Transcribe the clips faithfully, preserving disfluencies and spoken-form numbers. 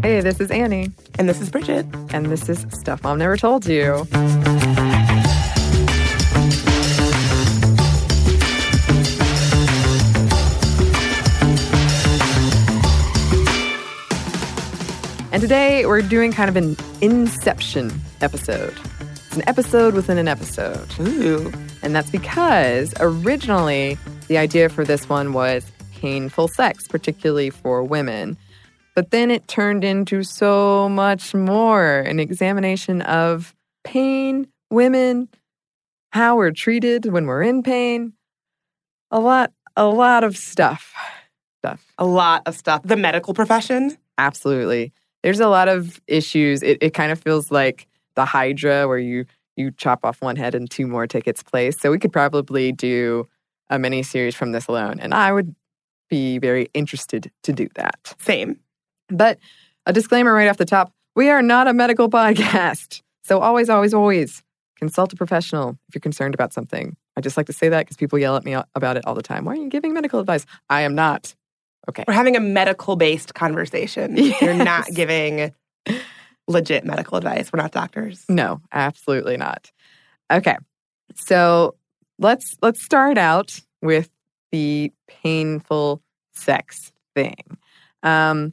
Hey, this is Annie. And this is Bridget. And this is Stuff Mom Never Told You. And today we're doing kind of an Inception episode. It's an episode within an episode. Ooh. And that's because originally the idea for this one was painful sex, particularly for women. But then it turned into so much more, an examination of pain, women, how we're treated when we're in pain. A lot, a lot of stuff. Stuff. A lot of stuff. The medical profession? Absolutely. There's a lot of issues. It, it kind of feels like the Hydra where you, you chop off one head and two more take its place. So we could probably do a mini-series from this alone. And I would be very interested to do that. Same. But a disclaimer right off the top, we are not a medical podcast. So always, always, always consult a professional if you're concerned about something. I just like to say that because people yell at me about it all the time. Why are you giving medical advice? I am not. Okay. We're having a medical-based conversation. Yes. You're not giving legit medical advice. We're not doctors. No, absolutely not. Okay. So let's let's start out with the painful sex thing. Um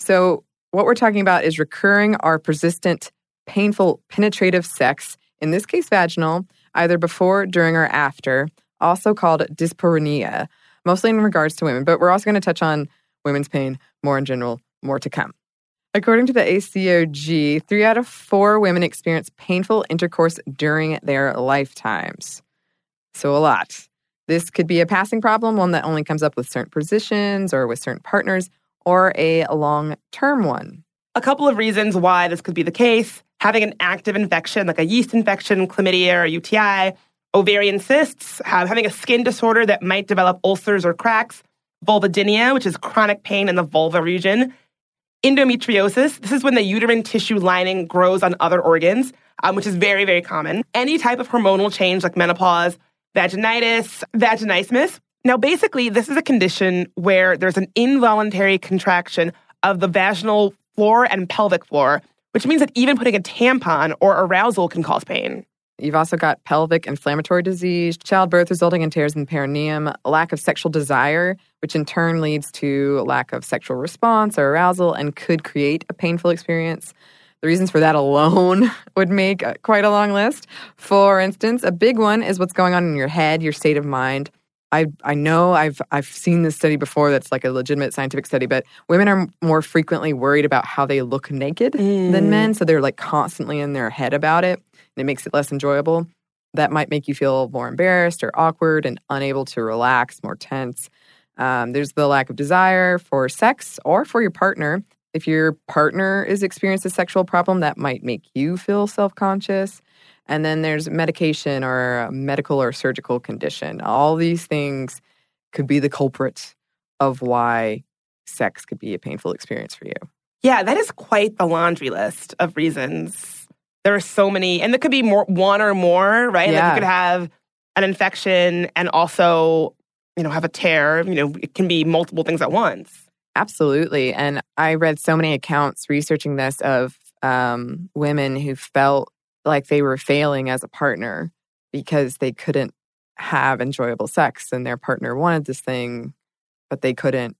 So what we're talking about is recurring or persistent, painful, penetrative sex, in this case vaginal, either before, during, or after, also called dyspareunia, mostly in regards to women. But we're also going to touch on women's pain more in general, more to come. According to the A C O G, three out of four women experience painful intercourse during their lifetimes. So a lot. This could be a passing problem, one that only comes up with certain positions or with certain partners, or a long-term one. A couple of reasons why this could be the case. Having an active infection, like a yeast infection, chlamydia, or U T I, ovarian cysts, having a skin disorder that might develop ulcers or cracks, vulvodynia, which is chronic pain in the vulva region, endometriosis. This is when the uterine tissue lining grows on other organs, um, which is very, very common. Any type of hormonal change like menopause, vaginitis, vaginismus. Now, basically, this is a condition where there's an involuntary contraction of the vaginal floor and pelvic floor, which means that even putting a tampon or arousal can cause pain. You've also got pelvic inflammatory disease, childbirth resulting in tears in the perineum, lack of sexual desire, which in turn leads to lack of sexual response or arousal and could create a painful experience. The reasons for that alone would make quite a long list. For instance, a big one is what's going on in your head, your state of mind. I I know I've I've seen this study before that's like a legitimate scientific study, but women are more frequently worried about how they look naked mm. than men, so they're like constantly in their head about it, and it makes it less enjoyable. That might make you feel more embarrassed or awkward and unable to relax, more tense. Um, there's the lack of desire for sex or for your partner. If your partner is experiencing a sexual problem, that might make you feel self-conscious. And then there's medication or medical or surgical condition. All these things could be the culprits of why sex could be a painful experience for you. Yeah, that is quite the laundry list of reasons. There are so many. And there could be more, one or more, right? Yeah. Like you could have an infection and also, you know, have a tear. You know, it can be multiple things at once. Absolutely. And I read so many accounts researching this of um, women who felt like they were failing as a partner because they couldn't have enjoyable sex and their partner wanted this thing, but they couldn't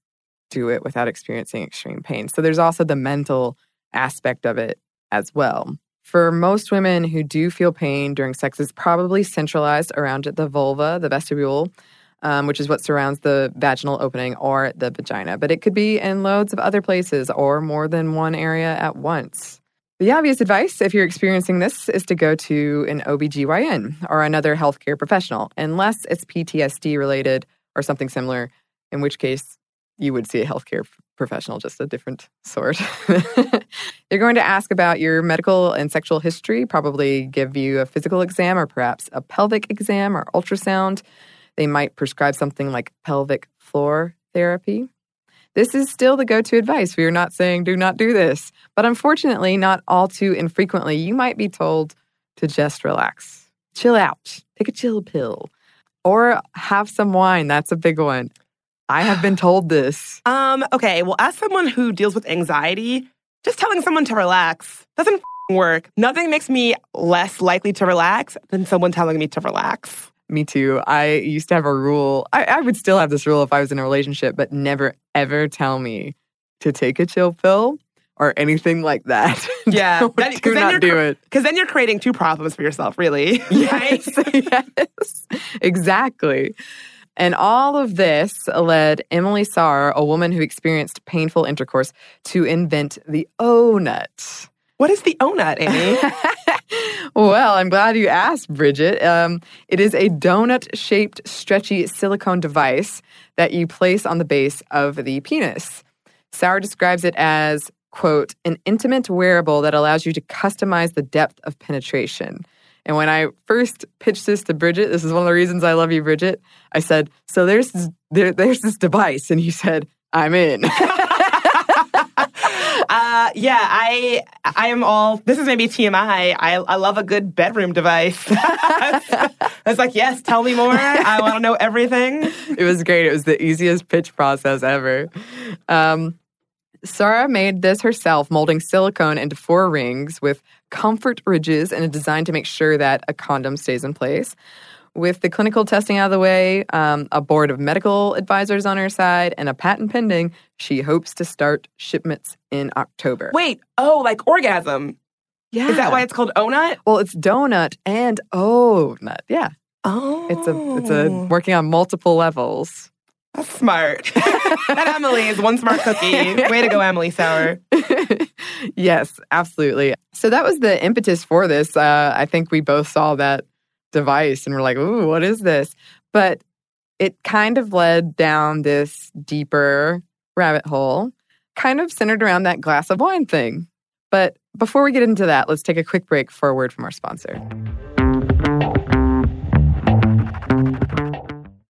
do it without experiencing extreme pain. So there's also the mental aspect of it as well. For most women who do feel pain during sex, it's probably centralized around the vulva, the vestibule, Um, which is what surrounds the vaginal opening or the vagina. But it could be in loads of other places or more than one area at once. The obvious advice, if you're experiencing this, is to go to an O B G Y N or another healthcare professional, unless it's P T S D related or something similar, in which case you would see a healthcare professional, just a different sort. They're going to ask about your medical and sexual history, probably give you a physical exam or perhaps a pelvic exam or ultrasound. They might prescribe something like pelvic floor therapy. This is still the go-to advice. We are not saying do not do this. But unfortunately, not all too infrequently, you might be told to just relax, chill out, take a chill pill, or have some wine. That's a big one. I have been told this. Um. Okay, well, as someone who deals with anxiety, just telling someone to relax doesn't f-ing work. Nothing makes me less likely to relax than someone telling me to relax. Me too. I used to have a rule. I, I would still have this rule if I was in a relationship, but never, ever tell me to take a chill pill or anything like that. Yeah. do that, do not do it. Because then you're creating two problems for yourself, really. Yes. Yes. Exactly. And all of this led Emily Sauer, a woman who experienced painful intercourse, to invent the O-nut. What is the O-nut, Amy? Well, I'm glad you asked, Bridget. Um, it is a donut-shaped, stretchy silicone device that you place on the base of the penis. Sauer describes it as, quote, an intimate wearable that allows you to customize the depth of penetration. And when I first pitched this to Bridget, this is one of the reasons I love you, Bridget, I said, so there's this, there, there's this device. And you said, I'm in. Uh, yeah, I I am all, this is maybe T M I. I, I love a good bedroom device. It's like, yes, tell me more. I want to know everything. It was great. It was the easiest pitch process ever. Um, Sarah made this herself, molding silicone into four rings with comfort ridges and a design to make sure that a condom stays in place. With the clinical testing out of the way, um, a board of medical advisors on her side, and a patent pending, she hopes to start shipments in October. Wait, oh, like orgasm. Yeah. Is that why it's called O-nut? Well, it's donut and O-nut, yeah. Oh. It's a, it's a working on multiple levels. That's smart. That Emily is one smart cookie. Way to go, Emily Sauer. Yes, absolutely. So that was the impetus for this. Uh, I think we both saw that device and we're like, ooh, what is this? But it kind of led down this deeper rabbit hole, kind of centered around that glass of wine thing. But before we get into that, let's take a quick break for a word from our sponsor.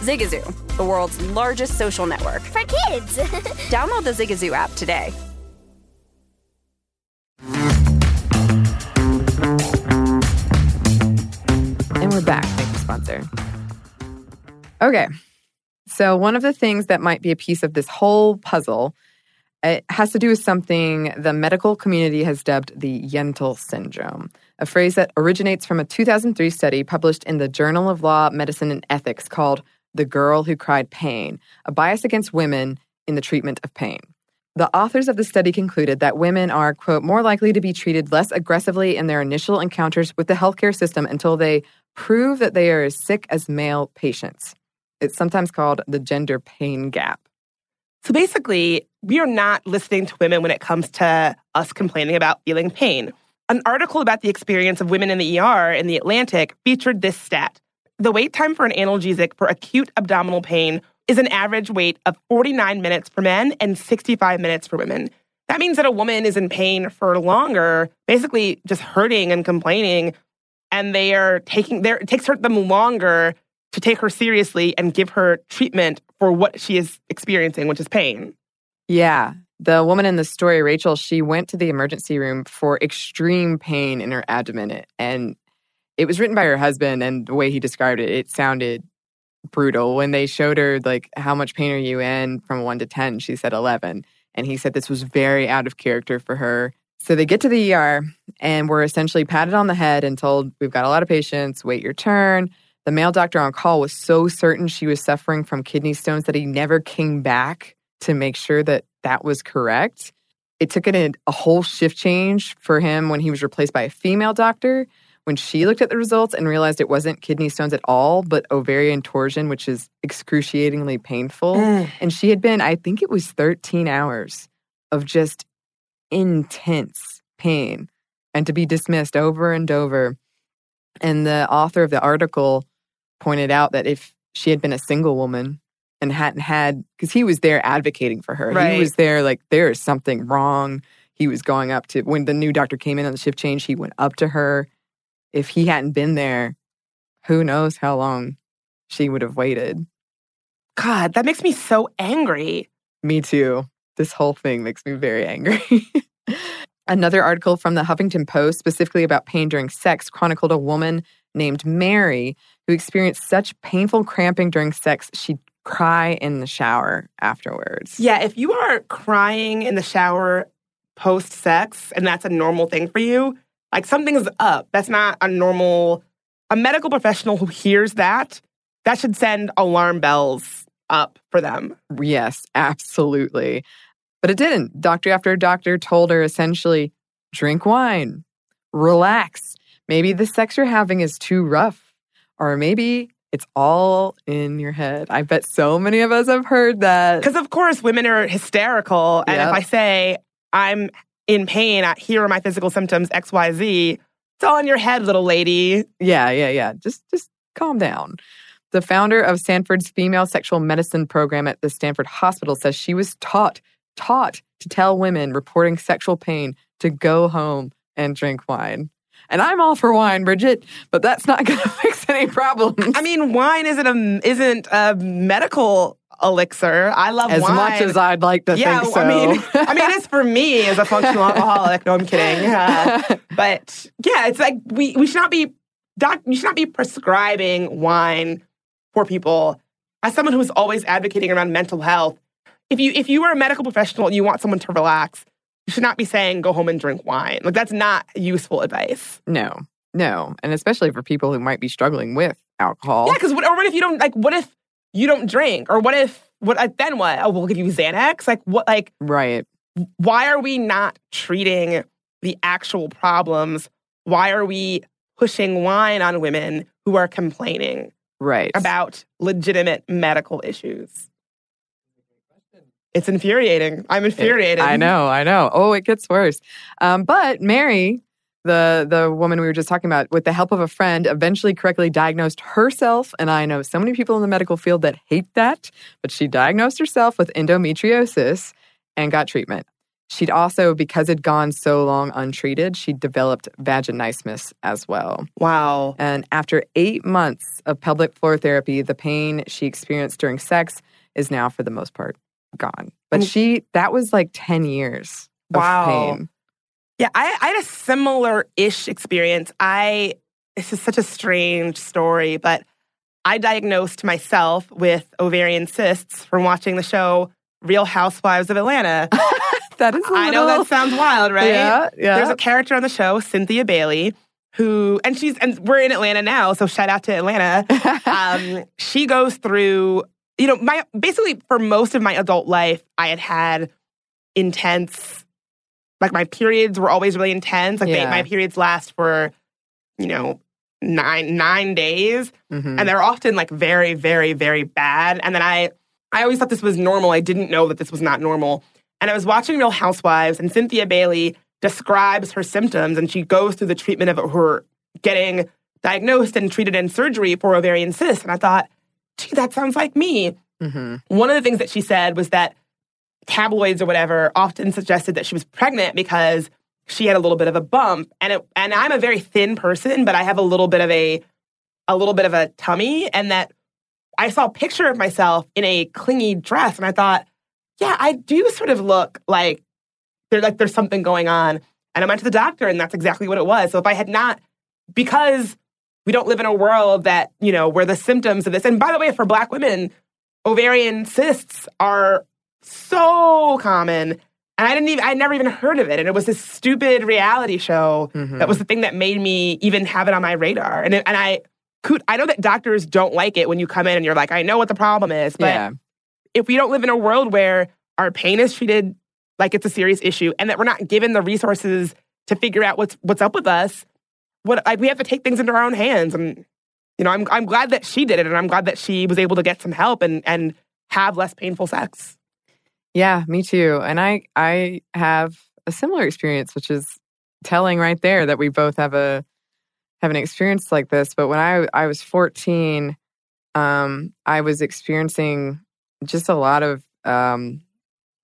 Zigazoo, the world's largest social network. For kids! Download the Zigazoo app today. And we're back. Thank you, sponsor. Okay. So one of the things that might be a piece of this whole puzzle, it has to do with something the medical community has dubbed the Yentl Syndrome, a phrase that originates from a two thousand three study published in the Journal of Law, Medicine, and Ethics called The Girl Who Cried Pain, a bias against women in the treatment of pain. The authors of the study concluded that women are, quote, more likely to be treated less aggressively in their initial encounters with the healthcare system until they prove that they are as sick as male patients. It's sometimes called the gender pain gap. So basically, we are not listening to women when it comes to us complaining about feeling pain. An article about the experience of women in the E R in the Atlantic featured this stat. The wait time for an analgesic for acute abdominal pain is an average wait of forty-nine minutes for men and sixty-five minutes for women. That means that a woman is in pain for longer, basically just hurting and complaining, and they are taking their, it takes her, them longer to take her seriously and give her treatment for what she is experiencing, which is pain. Yeah. The woman in the story, Rachel, she went to the emergency room for extreme pain in her abdomen, and it was written by her husband, and the way he described it, it sounded brutal. When they showed her, like, how much pain are you in from one to ten, she said eleven. And he said this was very out of character for her. So they get to the E R and were essentially patted on the head and told, we've got a lot of patients, wait your turn. The male doctor on call was so certain she was suffering from kidney stones that he never came back to make sure that that was correct. It took a, a whole shift change for him when he was replaced by a female doctor. When she looked at the results and realized it wasn't kidney stones at all, but ovarian torsion, which is excruciatingly painful. Mm. And she had been, I think it was thirteen hours of just intense pain, and to be dismissed over and over. And the author of the article pointed out that if she had been a single woman and hadn't had, because he was there advocating for her. Right. He was there like, there is something wrong. He was going up to, when the new doctor came in on the shift change, he went up to her. If he hadn't been there, who knows how long she would have waited. God, that makes me so angry. Me too. This whole thing makes me very angry. Another article from the Huffington Post, specifically about pain during sex, chronicled a woman named Mary who experienced such painful cramping during sex, she'd cry in the shower afterwards. Yeah, if you are crying in the shower post-sex and that's a normal thing for you, like, something's up. That's not a normal... A medical professional who hears that, that should send alarm bells up for them. Yes, absolutely. But it didn't. Doctor after doctor told her, essentially, drink wine, relax. Maybe the sex you're having is too rough. Or maybe it's all in your head. I bet so many of us have heard that. Because, of course, women are hysterical. And yep. If I say, I'm... in pain, here are my physical symptoms, X, Y, Z. It's all in your head, little lady. Yeah, yeah, yeah. Just just calm down. The founder of Stanford's female sexual medicine program at the Stanford Hospital says she was taught, taught to tell women reporting sexual pain to go home and drink wine. And I'm all for wine, Bridget, but that's not going to fix any problems. I mean, wine isn't a, isn't a medical elixir. I love as wine. As much as I'd like to yeah, think so. I mean, I mean, it's for me as a functional alcoholic. No, I'm kidding. Uh, but yeah, it's like we, we should not be doc, you should not be prescribing wine for people. As someone who is always advocating around mental health, if you if you are a medical professional and you want someone to relax, you should not be saying go home and drink wine. Like, that's not useful advice. No, no, and especially for people who might be struggling with alcohol. Yeah, because what, or what if you don't like? What if you don't drink? Or what if, what then what? Oh, we'll give you Xanax? Like, what, like, right. Why are we not treating the actual problems? Why are we pushing wine on women who are complaining right. about legitimate medical issues? It's infuriating. I'm infuriated. It, I know, I know. Oh, it gets worse. Um, but Mary, the the woman we were just talking about, with the help of a friend, eventually correctly diagnosed herself. And I know so many people in the medical field that hate that, but she diagnosed herself with endometriosis and got treatment. She'd also, because it'd gone so long untreated, she developed vaginismus as well. Wow. And after eight months of pelvic floor therapy, the pain she experienced during sex is now, for the most part, gone. But she, that was like ten years of wow. pain. Yeah, I, I had a similar-ish experience. I, this is such a strange story, but I diagnosed myself with ovarian cysts from watching the show Real Housewives of Atlanta. That is a little... I know that sounds wild, right? Yeah, yeah. There's a character on the show, Cynthia Bailey, who, and she's, and we're in Atlanta now, so shout out to Atlanta. um, she goes through, you know, my, basically for most of my adult life, I had had intense, like my periods were always really intense. Like yeah. they, my periods last for, you know, nine, nine days. Mm-hmm. And they're often like very, very, very bad. And then I, I always thought this was normal. I didn't know that this was not normal. And I was watching Real Housewives, and Cynthia Bailey describes her symptoms, and she goes through the treatment of her getting diagnosed and treated in surgery for ovarian cysts. And I thought, gee, that sounds like me. Mm-hmm. One of the things that she said was that tabloids or whatever often suggested that she was pregnant because she had a little bit of a bump. And it, and I'm a very thin person, but I have a little bit of a a little bit of a tummy, and that I saw a picture of myself in a clingy dress, and I thought, yeah, I do sort of look like, there, like there's something going on. And I went to the doctor, and that's exactly what it was. So if I had not, because we don't live in a world that, you know, where the symptoms of this, and by the way, for Black women, ovarian cysts are so common. And I didn't even, I never even heard of it. And it was this stupid reality show mm-hmm. that was the thing that made me even have it on my radar. And, it, and I could, I know that doctors don't like it when you come in and you're like, I know what the problem is, but... Yeah. If we don't live in a world where our pain is treated like it's a serious issue and that we're not given the resources to figure out what's what's up with us, what like we have to take things into our own hands. And, you know, I'm I'm glad that she did it, and I'm glad that she was able to get some help and, and have less painful sex. Yeah, me too. And I I have a similar experience, which is telling right there that we both have a have an experience like this. But when I I was fourteen, um, I was experiencing just a lot of um,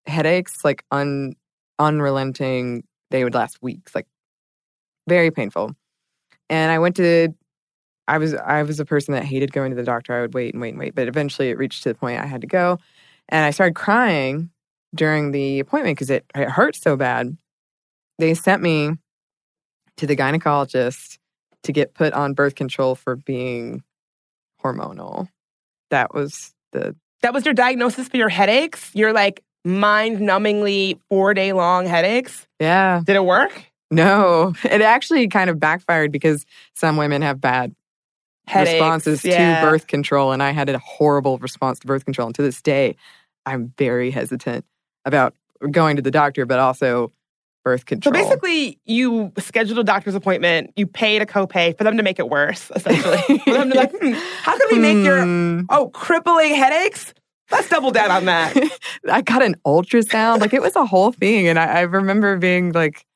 headaches, like un unrelenting. They would last weeks, like very painful. And I went to, I was I was a person that hated going to the doctor. I would wait and wait and wait, but eventually it reached to the point I had to go. And I started crying during the appointment because it, it hurt so bad. They sent me to the gynecologist to get put on birth control for being hormonal. That was the... That was your diagnosis for your headaches? Your, like, mind-numbingly four-day-long headaches? Yeah. Did it work? No. It actually kind of backfired because some women have bad headaches, responses yeah. to birth control, and I had a horrible response to birth control. And to this day, I'm very hesitant about going to the doctor, but also birth control. So basically, you scheduled a doctor's appointment, you paid a copay for them to make it worse, essentially. For them to like, hmm, how can we make your, oh, crippling headaches? Let's double down on that. I got an ultrasound. Like, it was a whole thing. And I, I remember being like,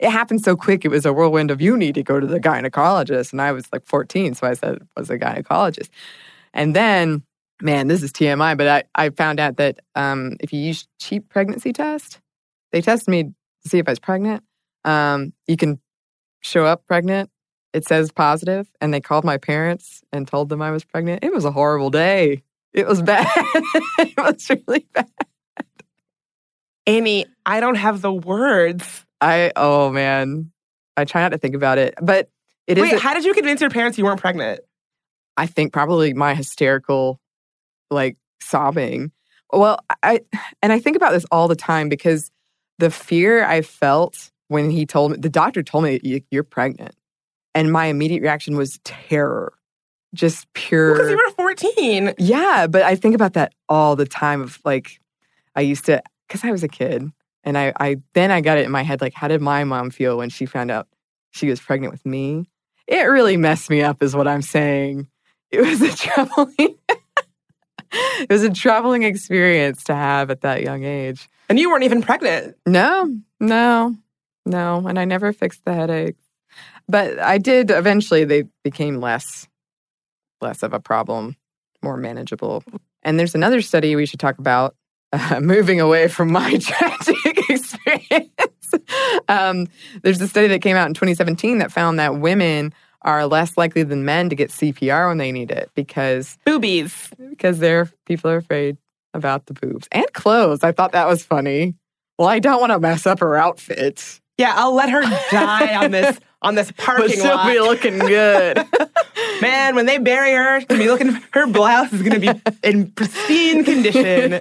it happened so quick. It was a whirlwind of, you need to go to the gynecologist. And I was like fourteen, so I said I was a gynecologist. And then, man, this is T M I, but I, I found out that um, if you use cheap pregnancy test, they tested me to see if I was pregnant. Um, you can show up pregnant. It says positive. And they called my parents and told them I was pregnant. It was a horrible day. It was bad. It was really bad. Amy, I don't have the words. I, oh man. I try not to think about it. But it Wait, is. Wait, how did you convince your parents you weren't pregnant? I think probably my hysterical, like, sobbing. Well, I, and I think about this all the time because the fear I felt when he told me, the doctor told me, you're pregnant. And my immediate reaction was terror. just pure... Because you were fourteen. Yeah, but I think about that all the time of like, I used to, because I was a kid, and I, I then I got it in my head, like, how did my mom feel when she found out she was pregnant with me? It really messed me up is what I'm saying. It was a troubling... It was a troubling experience to have at that young age. And you weren't even pregnant. No, no, no. And I never fixed the headaches. But I did eventually, they became less, less of a problem, more manageable. And there's another study we should talk about, uh, moving away from my tragic experience. um, there's a study that came out in twenty seventeen that found that women are less likely than men to get C P R when they need it because... Boobies. Because they're, people are afraid about the boobs. And clothes. I thought that was funny. Well, I don't want to mess up her outfit. Yeah, I'll let her die on this on this parking but she'll lot. She'll be looking good. Man, when they bury her, she's gonna be looking, her blouse is going to be in pristine condition.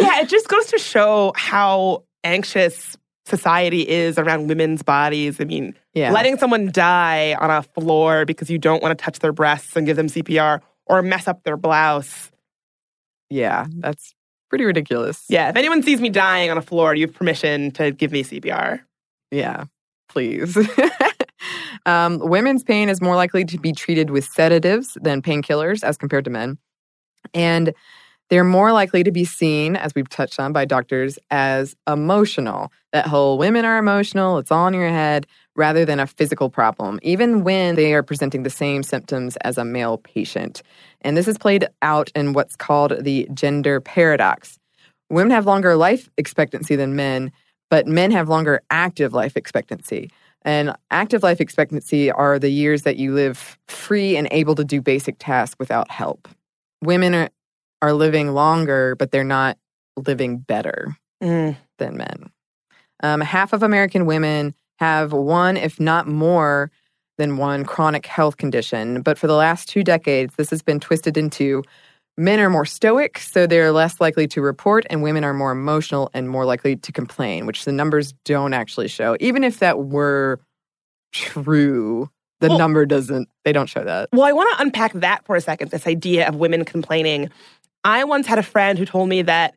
Yeah, it just goes to show how anxious society is around women's bodies. I mean, yeah. Letting someone die on a floor because you don't want to touch their breasts and give them C P R or mess up their blouse. Yeah, that's pretty ridiculous. Yeah, if anyone sees me dying on a floor, you have permission to give me C P R. Yeah, please. um, women's pain is more likely to be treated with sedatives than painkillers as compared to men. And they're more likely to be seen, as we've touched on by doctors, as emotional. That whole women are emotional, it's all in your head, rather than a physical problem, even when they are presenting the same symptoms as a male patient. And this is played out in what's called the gender paradox. Women have longer life expectancy than men, but men have longer active life expectancy. And active life expectancy are the years that you live free and able to do basic tasks without help. Women are are living longer, but they're not living better mm. than men. Um, half of American women have one, if not more, than one chronic health condition. But for the last two decades, this has been twisted into men are more stoic, so they're less likely to report, and women are more emotional and more likely to complain, which the numbers don't actually show. Even if that were true, the well, number doesn't, they don't show that. Well, I want to unpack that for a second, this idea of women complaining. I once had a friend who told me that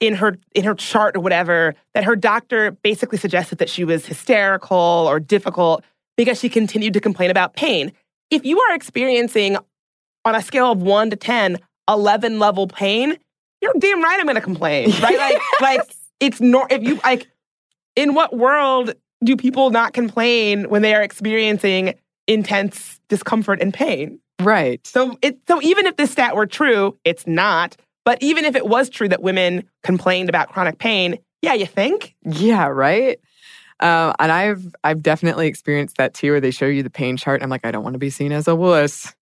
in her in her chart or whatever, that her doctor basically suggested that she was hysterical or difficult because she continued to complain about pain. If you are experiencing, on a scale of one to ten, eleven-level pain, you're damn right I'm going to complain, right? Like, like it's nor- if you like, in what world do people not complain when they are experiencing intense discomfort and pain? Right. So it so even if this stat were true, it's not. But even if it was true that women complained about chronic pain, yeah, you think? Yeah, right. Uh, and I've I've definitely experienced that too, where they show you the pain chart. And I'm like, I don't want to be seen as a wuss.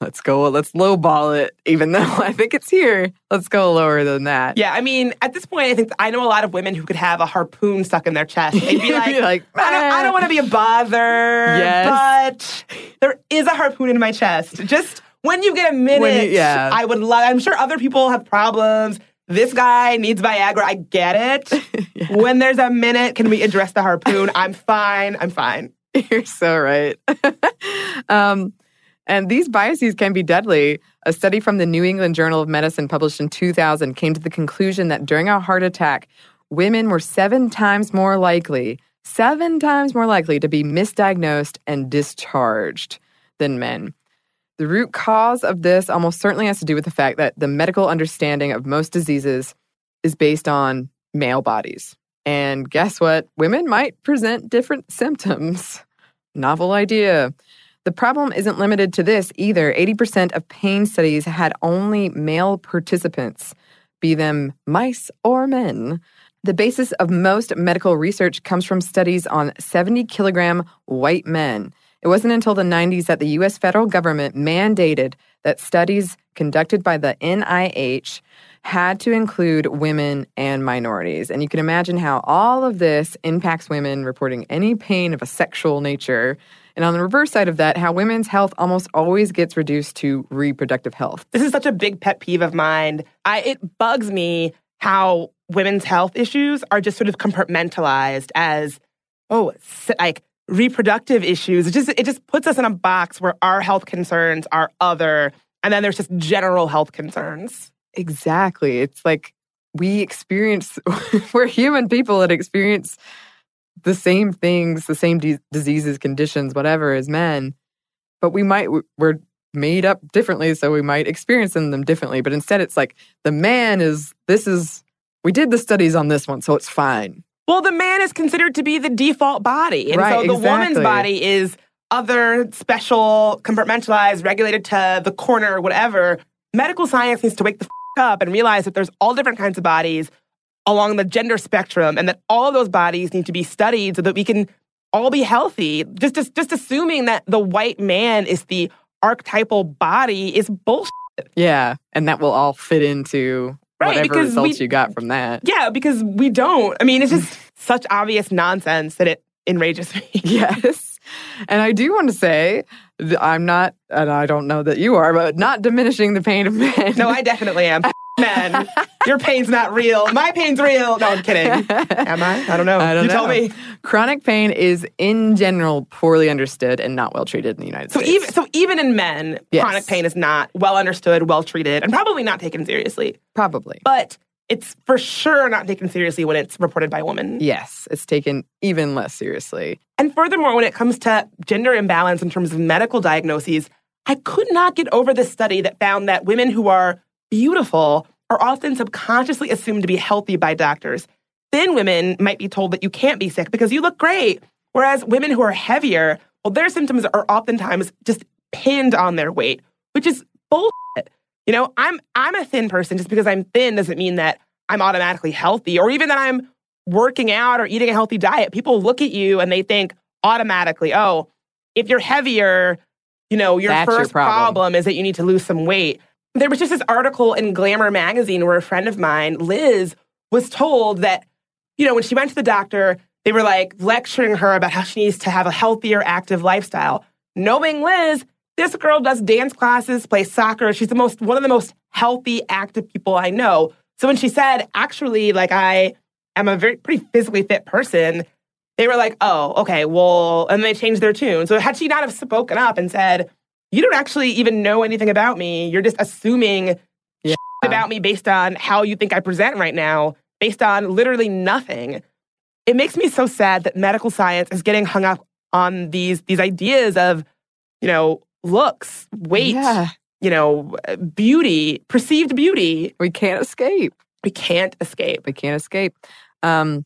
Let's go. Let's lowball it, even though I think it's here. Let's go lower than that. Yeah, I mean, at this point, I think I know a lot of women who could have a harpoon stuck in their chest. They'd be like, like I don't, I don't want to be a bother, yes. But there is a harpoon in my chest. Just when you get a minute, you, yeah. I would love. I'm sure other people have problems. This guy needs Viagra. I get it. Yeah. When there's a minute, can we address the harpoon? I'm fine. I'm fine. You're so right. um. And these biases can be deadly. A study from the New England Journal of Medicine published in two thousand came to the conclusion that during a heart attack, women were seven times more likely, seven times more likely to be misdiagnosed and discharged than men. The root cause of this almost certainly has to do with the fact that the medical understanding of most diseases is based on male bodies. And guess what? Women might present different symptoms. Novel idea. The problem isn't limited to this either. eighty percent of pain studies had only male participants, be them mice or men. The basis of most medical research comes from studies on seventy kilogram white men. It wasn't until the nineties that the U S federal government mandated that studies conducted by the N I H had to include women and minorities. And you can imagine how all of this impacts women reporting any pain of a sexual nature. And on the reverse side of that, how women's health almost always gets reduced to reproductive health. This is such a big pet peeve of mine. I, it bugs me how women's health issues are just sort of compartmentalized as, oh, like reproductive issues. It just it just puts us in a box where our health concerns are other, and then there's just general health concerns. Exactly. It's like we experience, we're human people that experience the same things, the same de- diseases, conditions, whatever, as men. But we might, we're made up differently, so we might experience them differently. But instead it's like, the man is, this is, we did the studies on this one, so it's fine. Well, the man is considered to be the default body. And right, so the exactly. woman's body is other, special, compartmentalized, regulated to the corner, whatever. Medical science needs to wake the f- up and realize that there's all different kinds of bodies along the gender spectrum, and that all of those bodies need to be studied so that we can all be healthy. Just, just, just assuming that the white man is the archetypal body is bullshit. Yeah, and that will all fit into right, whatever results we, you got from that. Yeah, because we don't. I mean, it's just such obvious nonsense that it enrages me. Yes. And I do want to say, I'm not, and I don't know that you are, but not diminishing the pain of men. No, I definitely am. Men, your pain's not real. My pain's real. No, I'm kidding. Am I? I don't know. I don't you know. Tell me. Chronic pain is, in general, poorly understood and not well treated in the United so States. Even, so even in men, yes. Chronic pain is not well understood, well treated, and probably not taken seriously. Probably. But it's for sure not taken seriously when it's reported by women. Yes, it's taken even less seriously. And furthermore, when it comes to gender imbalance in terms of medical diagnoses, I could not get over this study that found that women who are beautiful are often subconsciously assumed to be healthy by doctors. Thin women might be told that you can't be sick because you look great. Whereas women who are heavier, well, their symptoms are oftentimes just pinned on their weight, which is bullshit. You know, I'm I'm a thin person. Just because I'm thin doesn't mean that I'm automatically healthy, or even that I'm working out or eating a healthy diet. People look at you and they think automatically, oh, if you're heavier, you know, your That's first your problem. problem is that you need to lose some weight. There was just this article in Glamour magazine where a friend of mine, Liz, was told that, you know, when she went to the doctor, they were like lecturing her about how she needs to have a healthier, active lifestyle. Knowing Liz, this girl does dance classes, plays soccer. She's the most one of the most healthy, active people I know. So when she said, actually, like, I am a very pretty physically fit person, they were like, oh, okay, well, and they changed their tune. So had she not have spoken up and said, you don't actually even know anything about me. You're just assuming yeah. shit about me based on how you think I present right now, based on literally nothing. It makes me so sad that medical science is getting hung up on these these ideas of, you know, looks, weight, yeah. you know, beauty, perceived beauty. We can't escape. We can't escape. We can't escape. Um,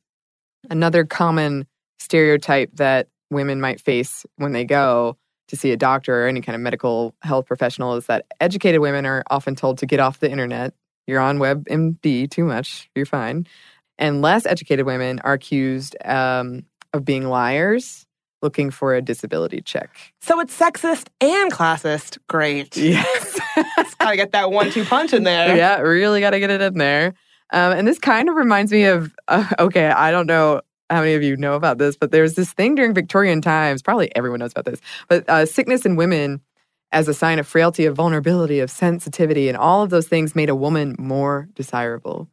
another common stereotype that women might face when they go to see a doctor or any kind of medical health professional is that educated women are often told to get off the internet. You're on WebMD too much. You're fine. And less educated women are accused um, of being liars, looking for a disability check. So it's sexist and classist. Great. Yes. Just gotta get that one-two punch in there. Yeah, really gotta get it in there. Um, and this kind of reminds me of, uh, okay, I don't know how many of you know about this, but there's this thing during Victorian times, probably everyone knows about this, but uh, sickness in women as a sign of frailty, of vulnerability, of sensitivity, and all of those things made a woman more desirable.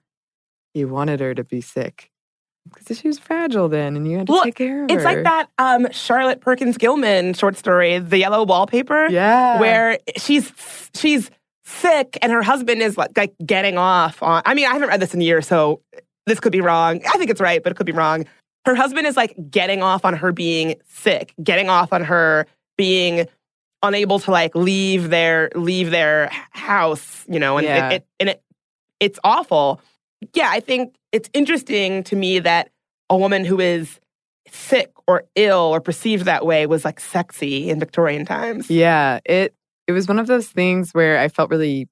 You wanted her to be sick because she was fragile then, and you had to well, take care of her. It's like that um, Charlotte Perkins Gilman short story, The Yellow Wallpaper, yeah, where she's she's sick and her husband is like, like getting off on. I mean, I haven't read this in years, so this could be wrong. I think it's right, but it could be wrong. Her husband is like getting off on her being sick, getting off on her being unable to like leave their leave their house, you know, and yeah. it, it and it it's awful. Yeah, I think it's interesting to me that a woman who is sick or ill or perceived that way was like sexy in Victorian times. Yeah, it it was one of those things where I felt really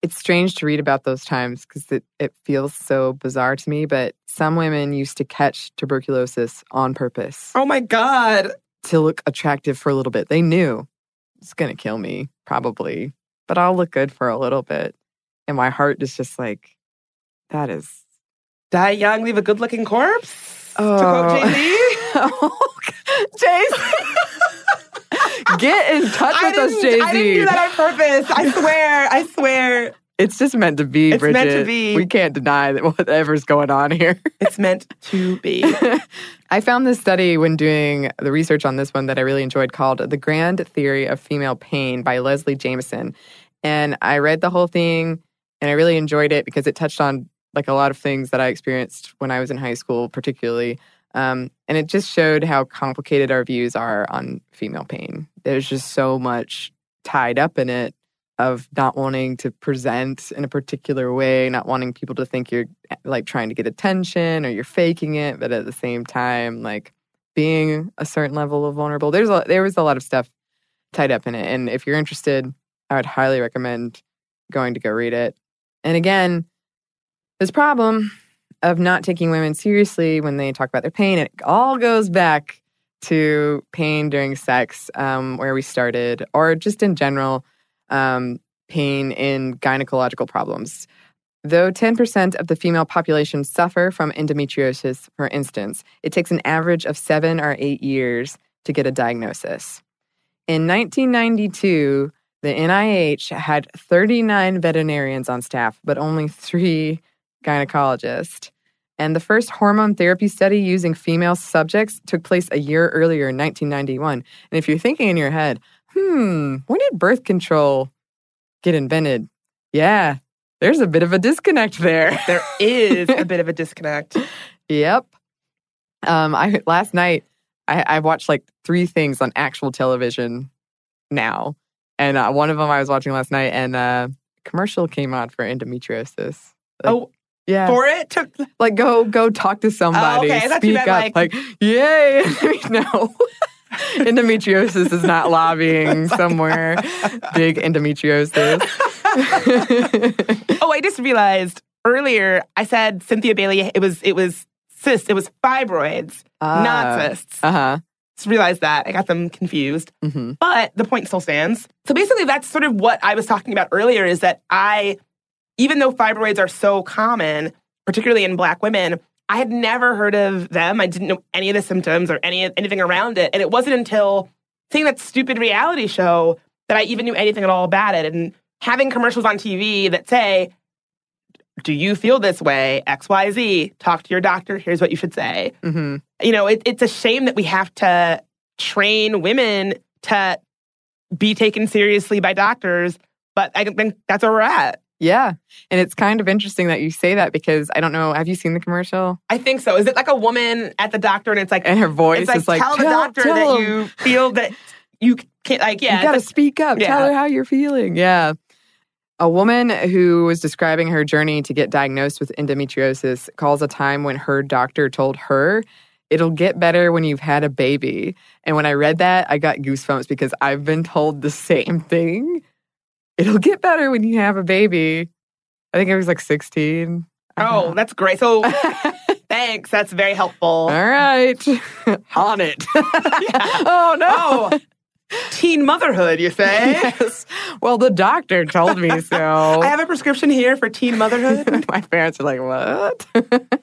it's strange to read about those times because it, it feels so bizarre to me, but some women used to catch tuberculosis on purpose. Oh, my God. To look attractive for a little bit. They knew, it's going to kill me, probably, but I'll look good for a little bit. And my heart is just like, that is... Die young, leave a good-looking corpse? Oh. To quote Jay-Z? Jay-Z! Get in touch I with us, Jay-Z. I didn't do that on purpose. I swear. I swear. It's just meant to be, Bridget. It's meant to be. We can't deny that whatever's going on here. It's meant to be. I found this study when doing the research on this one that I really enjoyed called The Grand Theory of Female Pain by Leslie Jameson. And I read the whole thing, and I really enjoyed it because it touched on like a lot of things that I experienced when I was in high school, particularly. Um, and it just showed how complicated our views are on female pain. There's just so much tied up in it, of not wanting to present in a particular way, not wanting people to think you're, like, trying to get attention or you're faking it, but at the same time, like, being a certain level of vulnerable. There's a, there was a lot of stuff tied up in it. And if you're interested, I would highly recommend going to go read it. And again, this problem of not taking women seriously when they talk about their pain, it all goes back to pain during sex, um, where we started, or just in general, Um, pain in gynecological problems. Though ten percent of the female population suffer from endometriosis, for instance, it takes an average of seven or eight years to get a diagnosis. In nineteen ninety-two, the N I H had thirty-nine veterinarians on staff, but only three gynecologists. And the first hormone therapy study using female subjects took place a year earlier in nineteen ninety-one. And if you're thinking in your head, hmm, when did birth control get invented? Yeah, there's a bit of a disconnect there. There is a bit of a disconnect. Yep. Um, I last night, I, I watched like three things on actual television now. And uh, one of them I was watching last night, and uh, a commercial came on for endometriosis. Like, oh, yeah. For it? To... Like, go go talk to somebody. Oh, okay. Speak meant, up. Like, like yay. No. Endometriosis is not lobbying somewhere. Big endometriosis. Oh, I just realized earlier I said Cynthia Bailey. It was it was cysts. It was fibroids, uh, not cysts. Uh huh. Just realized that I got them confused. Mm-hmm. But the point still stands. So basically, that's sort of what I was talking about earlier. Is that I, even though fibroids are so common, particularly in Black women, I had never heard of them. I didn't know any of the symptoms or any anything around it. And it wasn't until seeing that stupid reality show that I even knew anything at all about it. And having commercials on T V that say, do you feel this way? X, Y, Z. Talk to your doctor. Here's what you should say. Mm-hmm. You know, it, it's a shame that we have to train women to be taken seriously by doctors. But I think that's where we're at. Yeah. And it's kind of interesting that you say that because I don't know. Have you seen the commercial? I think so. Is it like a woman at the doctor and it's like, and her voice it's like, is like, tell, tell the doctor tell that him. You feel that you can't, like, yeah. You got to speak up. Yeah. Tell her how you're feeling. Yeah. A woman who was describing her journey to get diagnosed with endometriosis calls a time when her doctor told her, it'll get better when you've had a baby. And when I read that, I got goosebumps because I've been told the same thing. It'll get better when you have a baby. I think I was like sixteen. Oh, that's great. So thanks. That's very helpful. All right. On it. Yeah. Oh, no. Oh, teen motherhood, you say? Yes. Well, the doctor told me so. I have a prescription here for teen motherhood. My parents are like, what?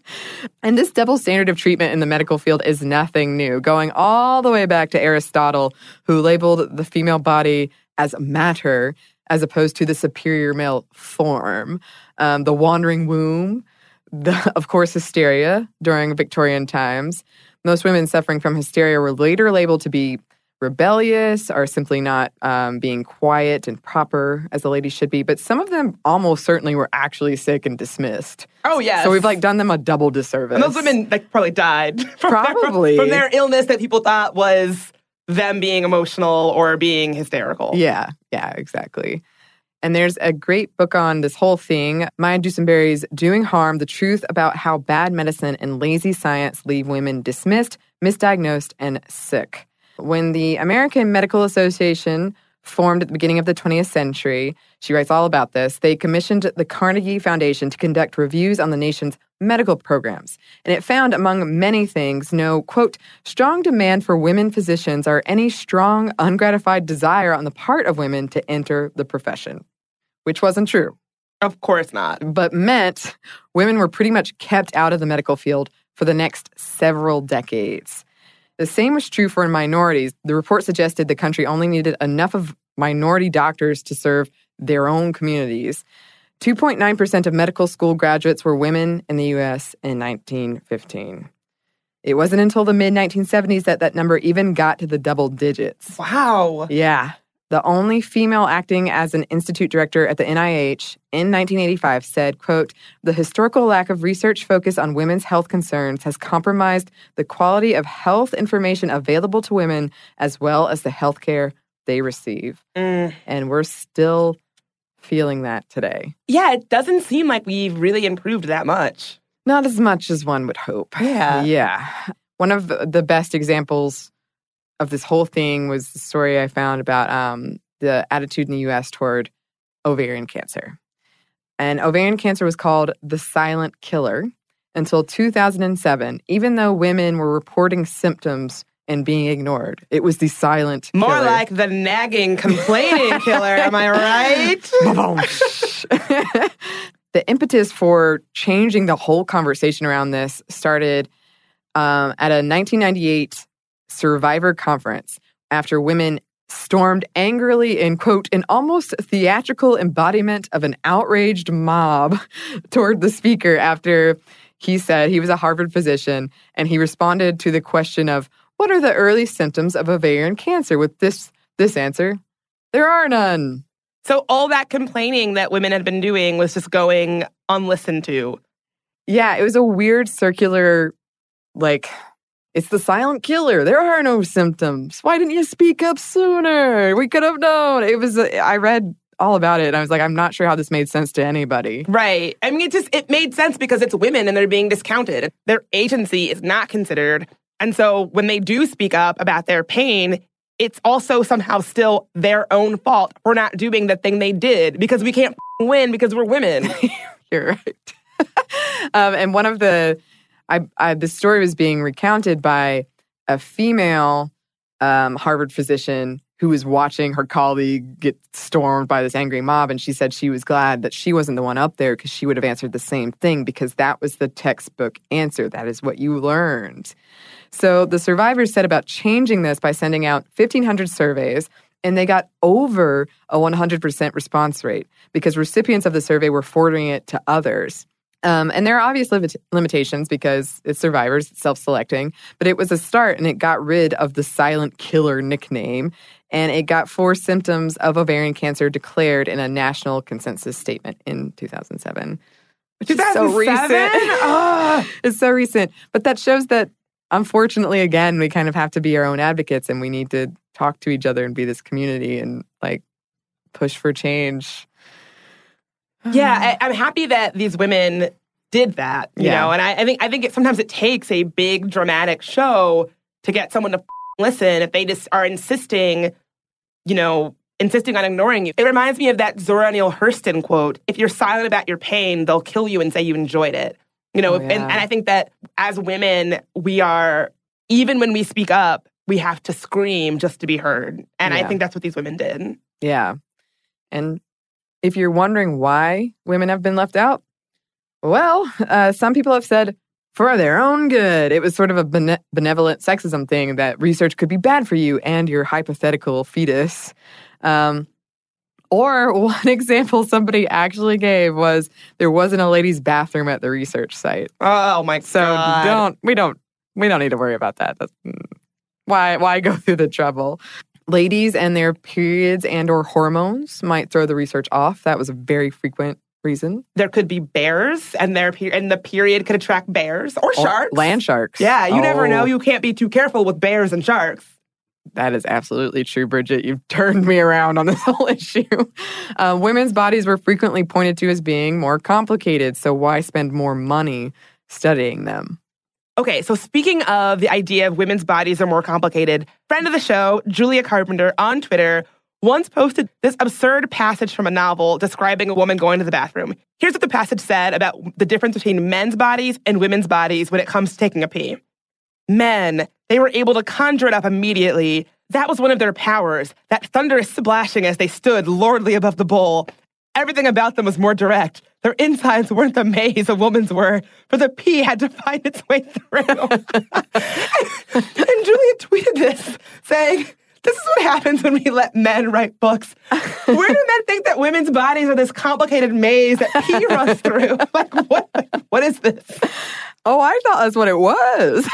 And this double standard of treatment in the medical field is nothing new, going all the way back to Aristotle, who labeled the female body as matter, as opposed to the superior male form, um, the wandering womb, the, of course, hysteria during Victorian times. Most women suffering from hysteria were later labeled to be rebellious or simply not um, being quiet and proper as a lady should be. But some of them almost certainly were actually sick and dismissed. Oh, yes. So we've, like, done them a double disservice. And those women, like, probably died. From probably. Their, from, from their illness that people thought was them being emotional or being hysterical. Yeah, yeah, exactly. And there's a great book on this whole thing, Maya Dusenberry's Doing Harm, The Truth About How Bad Medicine and Lazy Science Leave Women Dismissed, Misdiagnosed, and Sick. When the American Medical Association formed at the beginning of the twentieth century, she writes all about this, they commissioned the Carnegie Foundation to conduct reviews on the nation's medical programs. And it found, among many things, no, quote, strong demand for women physicians or any strong, ungratified desire on the part of women to enter the profession, which wasn't true. Of course not. But meant women were pretty much kept out of the medical field for the next several decades. The same was true for minorities. The report suggested the country only needed enough of minority doctors to serve their own communities. two point nine percent of medical school graduates were women in the U S in nineteen fifteen. It wasn't until the mid nineteen seventies that that number even got to the double digits. Wow. Yeah. The only female acting as an institute director at the N I H in nineteen eighty-five said, quote, "The historical lack of research focus on women's health concerns has compromised the quality of health information available to women as well as the health care they receive." Mm. And we're still feeling that today. Yeah, it doesn't seem like we've really improved that much. Not as much as one would hope. Yeah. Yeah. One of the best examples of this whole thing was the story I found about um, the attitude in the U S toward ovarian cancer. And ovarian cancer was called the silent killer until two thousand seven, even though women were reporting symptoms and being ignored. It was the silent More killer. More like the nagging, complaining killer, am I right? The impetus for changing the whole conversation around this started um, at a nineteen ninety-eight Survivor Conference after women stormed angrily in, quote, an almost theatrical embodiment of an outraged mob toward the speaker after he said he was a Harvard physician, and he responded to the question of, what are the early symptoms of ovarian cancer? With this this answer, there are none. So all that complaining that women had been doing was just going unlistened to. Yeah, it was a weird circular, like, it's the silent killer. There are no symptoms. Why didn't you speak up sooner? We could have known. It was, I read all about it, and I was like, I'm not sure how this made sense to anybody. Right. I mean, it just, it made sense because it's women and they're being discounted. Their agency is not considered. And so when they do speak up about their pain, it's also somehow still their own fault for not doing the thing they did, because we can't win because we're women. You're right. um, and one of the... I, I, the story was being recounted by a female um, Harvard physician who was watching her colleague get stormed by this angry mob, and she said she was glad that she wasn't the one up there because she would have answered the same thing, because that was the textbook answer. That is what you learned. So the survivors set about changing this by sending out fifteen hundred surveys, and they got over a one hundred percent response rate because recipients of the survey were forwarding it to others. Um, and there are obvious li- limitations because it's survivors, it's self-selecting. But it was a start, and it got rid of the silent killer nickname. And it got four symptoms of ovarian cancer declared in a national consensus statement in two thousand seven. Which is so recent. Oh, it's so recent. But that shows that, unfortunately, again, we kind of have to be our own advocates, and we need to talk to each other and be this community and, like, push for change. Yeah, I, I'm happy that these women did that, you yeah. know, and I, I think I think it, sometimes it takes a big dramatic show to get someone to f- listen if they just are insisting, you know, insisting on ignoring you. It reminds me of that Zora Neale Hurston quote, if you're silent about your pain, they'll kill you and say you enjoyed it. You know, oh, yeah. and, and I think that as women, we are, even when we speak up, we have to scream just to be heard. And yeah. I think that's what these women did. Yeah. And if you're wondering why women have been left out, well, uh, some people have said for their own good. It was sort of a bene- benevolent sexism thing that research could be bad for you and your hypothetical fetus. Um, or one example somebody actually gave was there wasn't a ladies' bathroom at the research site. Oh my so god! So don't we don't we don't need to worry about that. That's, why why go through the trouble? Ladies and their periods and or hormones might throw the research off. That was a very frequent reason. There could be bears, and their per- and the period could attract bears or sharks. Or land sharks. Yeah, you oh. never know. You can't be too careful with bears and sharks. That is absolutely true, Bridget. You've turned me around on this whole issue. Uh, women's bodies were frequently pointed to as being more complicated, so why spend more money studying them? Okay, so speaking of the idea of women's bodies are more complicated, friend of the show, Julia Carpenter, on Twitter, once posted this absurd passage from a novel describing a woman going to the bathroom. Here's what the passage said about the difference between men's bodies and women's bodies when it comes to taking a pee. Men, they were able to conjure it up immediately. That was one of their powers, that thunderous splashing as they stood lordly above the bowl. Everything about them was more direct. Their insides weren't the maze a woman's were, for the pee had to find its way through. and, and Julia tweeted this, saying, This is what happens when we let men write books. Where do men think that women's bodies are this complicated maze that pee runs through? Like, what, what is this? Oh, I thought that's what it was.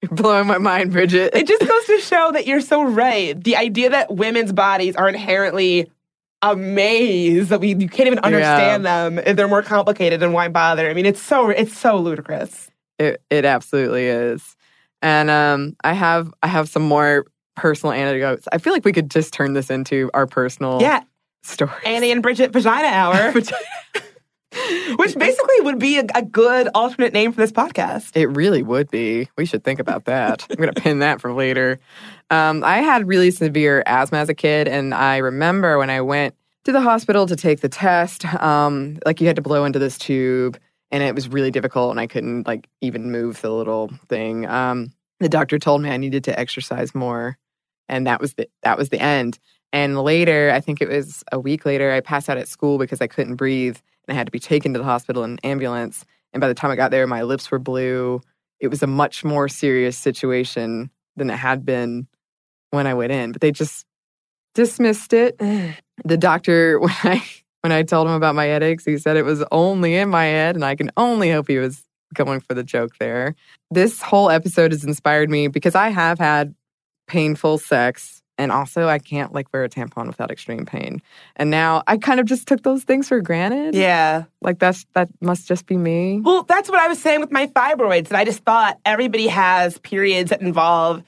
You're blowing my mind, Bridget. It just goes to show that you're so right. The idea that women's bodies are inherently a maze, that we you can't even understand yeah. them. They're more complicated, and why bother? I mean, it's so it's so ludicrous. It it absolutely is. And um, I have I have some more personal anecdotes. I feel like we could just turn this into our personal yeah. stories. Annie and Bridget Vagina Hour. Which basically would be a, a good alternate name for this podcast. It really would be. We should think about that. I'm going to pin that for later. Um, I had really severe asthma as a kid, and I remember when I went to the hospital to take the test, um, like you had to blow into this tube, and it was really difficult, and I couldn't like even move the little thing. Um, the doctor told me I needed to exercise more, and that was the, that was the end. And later, I think it was a week later, I passed out at school because I couldn't breathe. And I had to be taken to the hospital in an ambulance. And by the time I got there, my lips were blue. It was a much more serious situation than it had been when I went in. But they just dismissed it. The doctor, when I when I told him about my headaches, he said it was only in my head. And I can only hope he was going for the joke there. This whole episode has inspired me because I have had painful sex. And also, I can't, like, wear a tampon without extreme pain. And now I kind of just took those things for granted. Yeah. Like, that's that must just be me. Well, that's what I was saying with my fibroids. And I just thought everybody has periods that involve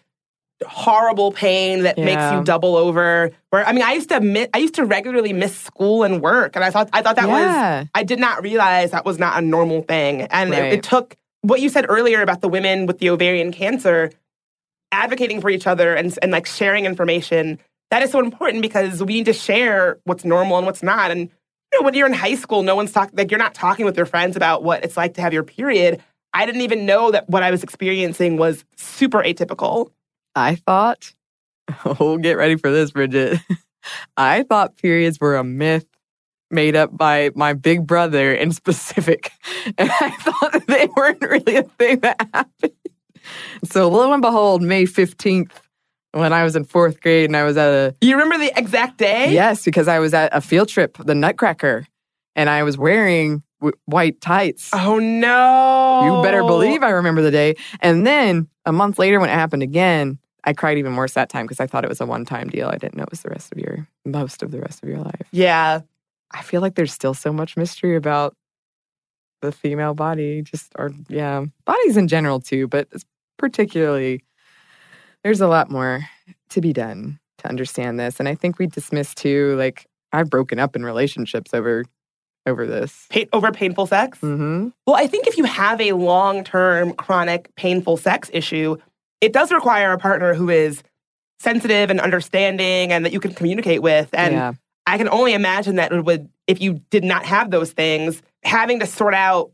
horrible pain that yeah. makes you double over. Where I mean, I used to mi- I used to regularly miss school and work. And I thought, I thought that yeah. was... I did not realize that was not a normal thing. And right. it, it took... What you said earlier about the women with the ovarian cancer... advocating for each other and, and like sharing information, that is so important because we need to share what's normal and what's not. And you know, when you're in high school, no one's talking, like you're not talking with your friends about what it's like to have your period. I didn't even know that what I was experiencing was super atypical. I thought, oh, get ready for this, Bridget. I thought periods were a myth made up by my big brother in specific. And I thought that they weren't really a thing that happened. So lo and behold, May fifteenth, when I was in fourth grade and I was at a... You remember the exact day? Yes, because I was at a field trip, the Nutcracker, and I was wearing w- white tights. Oh, no. You better believe I remember the day. And then a month later when it happened again, I cried even worse that time because I thought it was a one-time deal. I didn't know it was the rest of your, most of the rest of your life. Yeah. I feel like there's still so much mystery about the female body, just, or, yeah, bodies in general too, but it's particularly, there's a lot more to be done to understand this. And I think we dismiss too, like, I've broken up in relationships over over this. Pa- over painful sex? Mm-hmm. Well, I think if you have a long-term, chronic, painful sex issue, it does require a partner who is sensitive and understanding and that you can communicate with. And yeah. I can only imagine that it would, if you did not have those things, having to sort out,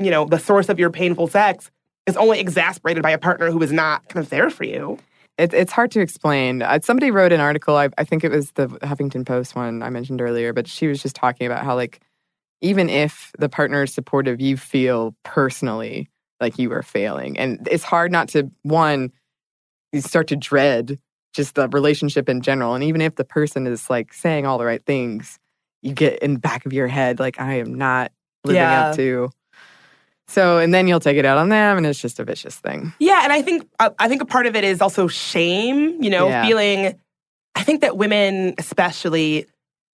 you know, the source of your painful sex is only exasperated by a partner who is not kind of there for you. It, it's hard to explain. Uh, somebody wrote an article, I, I think it was the Huffington Post one I mentioned earlier, but she was just talking about how, like, even if the partner is supportive, you feel personally like you are failing. And it's hard not to, one, you start to dread just the relationship in general. And even if the person is, like, saying all the right things, you get in the back of your head, like, I am not living yeah. up to. So, and then you'll take it out on them, and it's just a vicious thing. Yeah, and I think I think a part of it is also shame, you know, yeah. feeling... I think that women especially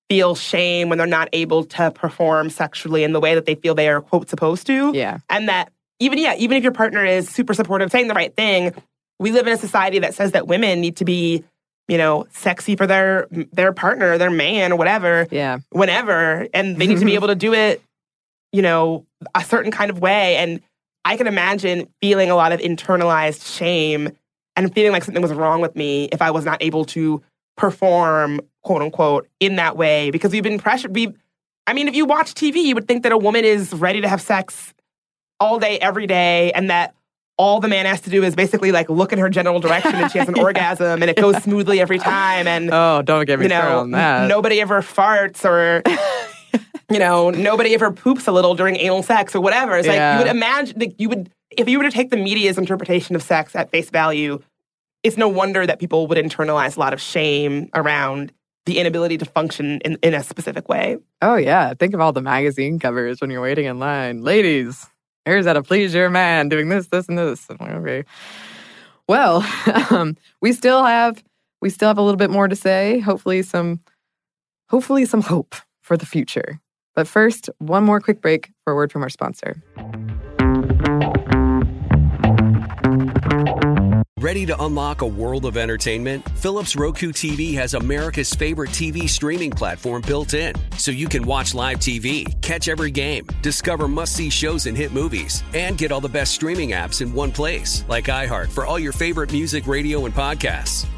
feel shame when they're not able to perform sexually in the way that they feel they are, quote, supposed to. Yeah. And that even, yeah, even if your partner is super supportive, saying the right thing, we live in a society that says that women need to be, you know, sexy for their their partner, their man, whatever, yeah. whenever, and they need to be able to do it, you know, a certain kind of way. And I can imagine feeling a lot of internalized shame and feeling like something was wrong with me if I was not able to perform, quote unquote, in that way. Because we've been pressured. We, I mean, if you watch T V, you would think that a woman is ready to have sex all day, every day, and that all the man has to do is basically, like, look in her general direction and she has an yeah. orgasm and it goes yeah. smoothly every time. And oh, don't get me you know, started on that. Nobody ever farts or... You know, nobody ever poops a little during anal sex or whatever. It's yeah. like you would imagine, like you would, if you were to take the media's interpretation of sex at face value, it's no wonder that people would internalize a lot of shame around the inability to function in, in a specific way. Oh, yeah. Think of all the magazine covers when you're waiting in line. Ladies, here's how to please your man doing this, this, and this. I'm like, okay. Well, um, we still have we still have a little bit more to say. Hopefully some hopefully some hope for the future. But first, one more quick break for a word from our sponsor. Ready to unlock a world of entertainment? Philips Roku T V has America's favorite T V streaming platform built in, so you can watch live T V, catch every game, discover must-see shows and hit movies, and get all the best streaming apps in one place, like iHeart for all your favorite music, radio, and podcasts.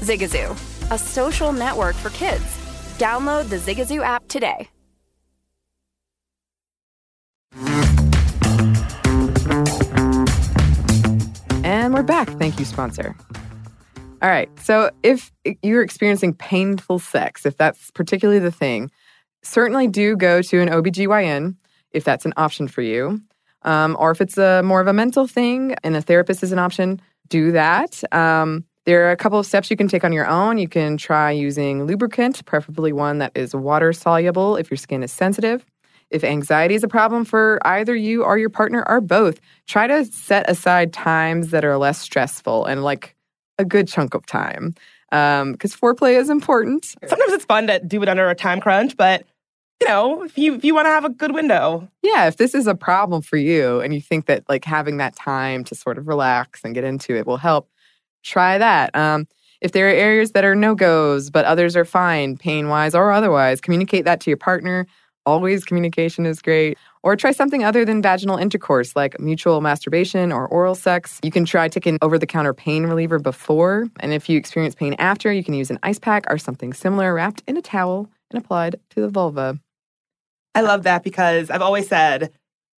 Zigazoo, a social network for kids. Download the Zigazoo app today. And we're back. Thank you, sponsor. All right. So if you're experiencing painful sex, if that's particularly the thing, certainly do go to an O B G Y N if that's an option for you. Um, or if it's a more of a mental thing and a therapist is an option, do that. Um, there are a couple of steps you can take on your own. You can try using lubricant, preferably one that is water-soluble if your skin is sensitive. If anxiety is a problem for either you or your partner or both, try to set aside times that are less stressful and like a good chunk of time because um, foreplay is important. Sometimes it's fun to do it under a time crunch, but, you know, if you, if you want to have a good window. Yeah, if this is a problem for you and you think that like having that time to sort of relax and get into it will help, try that. Um, if there are areas that are no-goes but others are fine, pain-wise or otherwise, communicate that to your partner. Always communication is great. Or try something other than vaginal intercourse, like mutual masturbation or oral sex. You can try taking over-the-counter pain reliever before. And if you experience pain after, you can use an ice pack or something similar wrapped in a towel and applied to the vulva. I love that because I've always said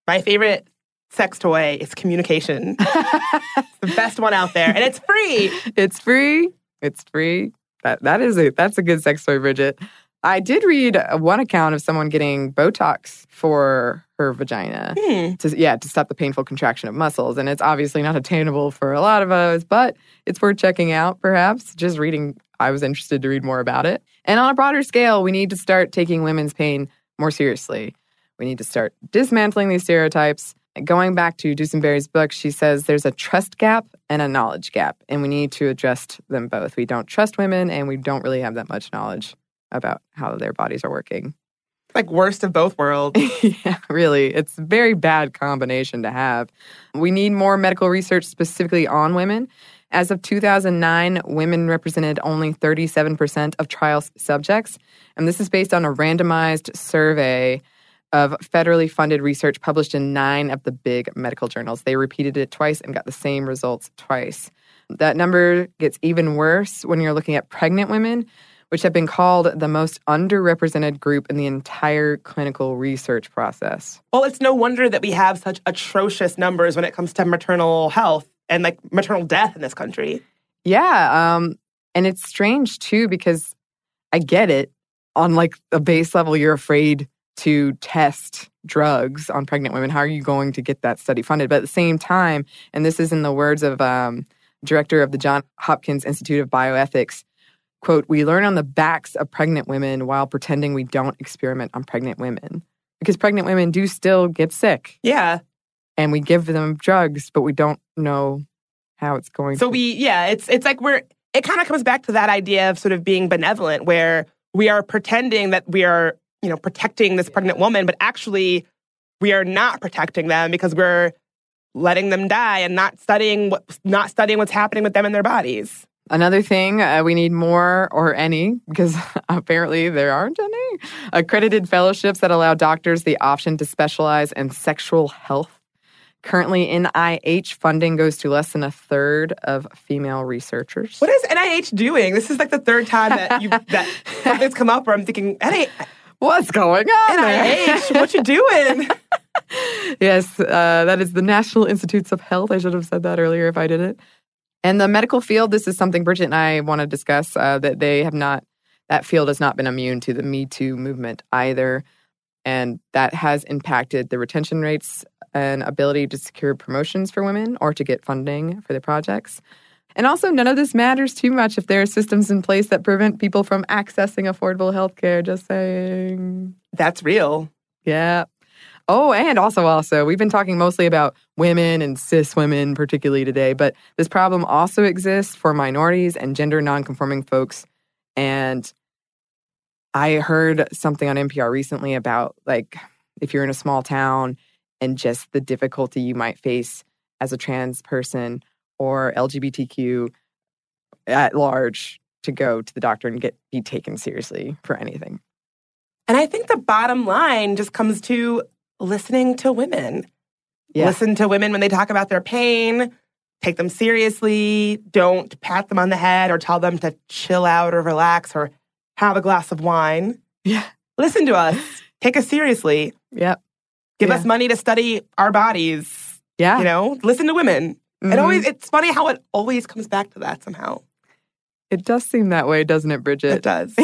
my favorite sex toy is communication. It's the best one out there. And it's free. It's free. It's free. That That is it. That's a good sex toy, Bridget. I did read one account of someone getting Botox for her vagina, mm. to, yeah, to stop the painful contraction of muscles. And it's obviously not attainable for a lot of us, but it's worth checking out, perhaps. Just reading, I was interested to read more about it. And on a broader scale, we need to start taking women's pain more seriously. We need to start dismantling these stereotypes. Going back to Dusenberry's book, she says there's a trust gap and a knowledge gap, and we need to address them both. We don't trust women, and we don't really have that much knowledge about how their bodies are working. Like worst of both worlds. Yeah, really. It's a very bad combination to have. We need more medical research specifically on women. As of two thousand nine, women represented only thirty-seven percent of trial subjects. And this is based on a randomized survey of federally funded research published in nine of the big medical journals. They repeated it twice and got the same results twice. That number gets even worse when you're looking at pregnant women. which have been called the most underrepresented group in the entire clinical research process. Well, it's no wonder that we have such atrocious numbers when it comes to maternal health and, like, maternal death in this country. Yeah, um, and it's strange, too, because I get it. On, like, a base level, you're afraid to test drugs on pregnant women. How are you going to get that study funded? But at the same time, and this is in the words of um, director of the Johns Hopkins Institute of Bioethics, quote, "We learn on the backs of pregnant women while pretending we don't experiment on pregnant women." Because pregnant women do still get sick. Yeah. And we give them drugs, but we don't know how it's going so to. So we, yeah, it's it's like we're, it kind of comes back to that idea of sort of being benevolent, where we are pretending that we are, you know, protecting this pregnant woman, but actually we are not protecting them because we're letting them die and not studying what, not studying what's happening with them in their bodies. Another thing, uh, we need more, or any, because apparently there aren't any, accredited fellowships that allow doctors the option to specialize in sexual health. Currently, N I H funding goes to less than a third of female researchers. What is N I H doing? This is like the third time that you that something's come up where I'm thinking, N I H, what's going on? N I H, what you doing? Yes, uh, that is the National Institutes of Health. I should have said that earlier if I didn't. And the medical field, this is something Bridget and I want to discuss, uh, that they have not, that field has not been immune to the Me Too movement either. And that has impacted the retention rates and ability to secure promotions for women or to get funding for their projects. And also, none of this matters too much if there are systems in place that prevent people from accessing affordable health care. Just saying. That's real. Yeah. Oh, and also, also, we've been talking mostly about women and cis women particularly today, but this problem also exists for minorities and gender nonconforming folks. And I heard something on N P R recently about, like, if you're in a small town and just the difficulty you might face as a trans person or L G B T Q at large to go to the doctor and get be taken seriously for anything. And I think the bottom line just comes to listening to women. Yeah. Listen to women when they talk about their pain. Take them seriously. Don't pat them on the head or tell them to chill out or relax or have a glass of wine. Yeah. Listen to us. Take us seriously. Yep. Give yeah. us money to study our bodies. Yeah. You know, listen to women. Mm-hmm. It always, it's funny how it always comes back to that somehow. It does seem that way, doesn't it, Bridget? It does.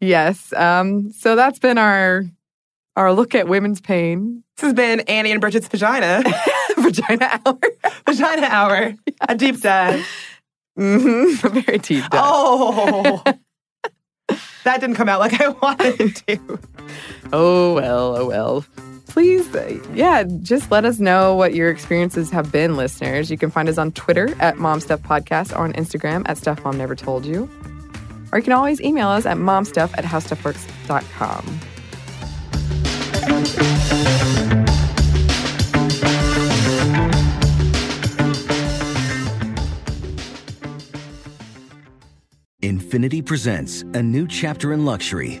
Yes. Um, so that's been our our look at women's pain. This has been Annie and Bridget's Vagina. Vagina Hour. Vagina Hour. Yes. A deep dive. Mm-hmm. A very deep dive. Oh. That didn't come out like I wanted it to. Oh, well, oh, well. Please, uh, yeah, just let us know what your experiences have been, listeners. You can find us on Twitter at MomStuffPodcast or on Instagram at Stuff Mom Never Told You. Or you can always email us at momstuff at howstuffworks.com. Infiniti presents a new chapter in luxury,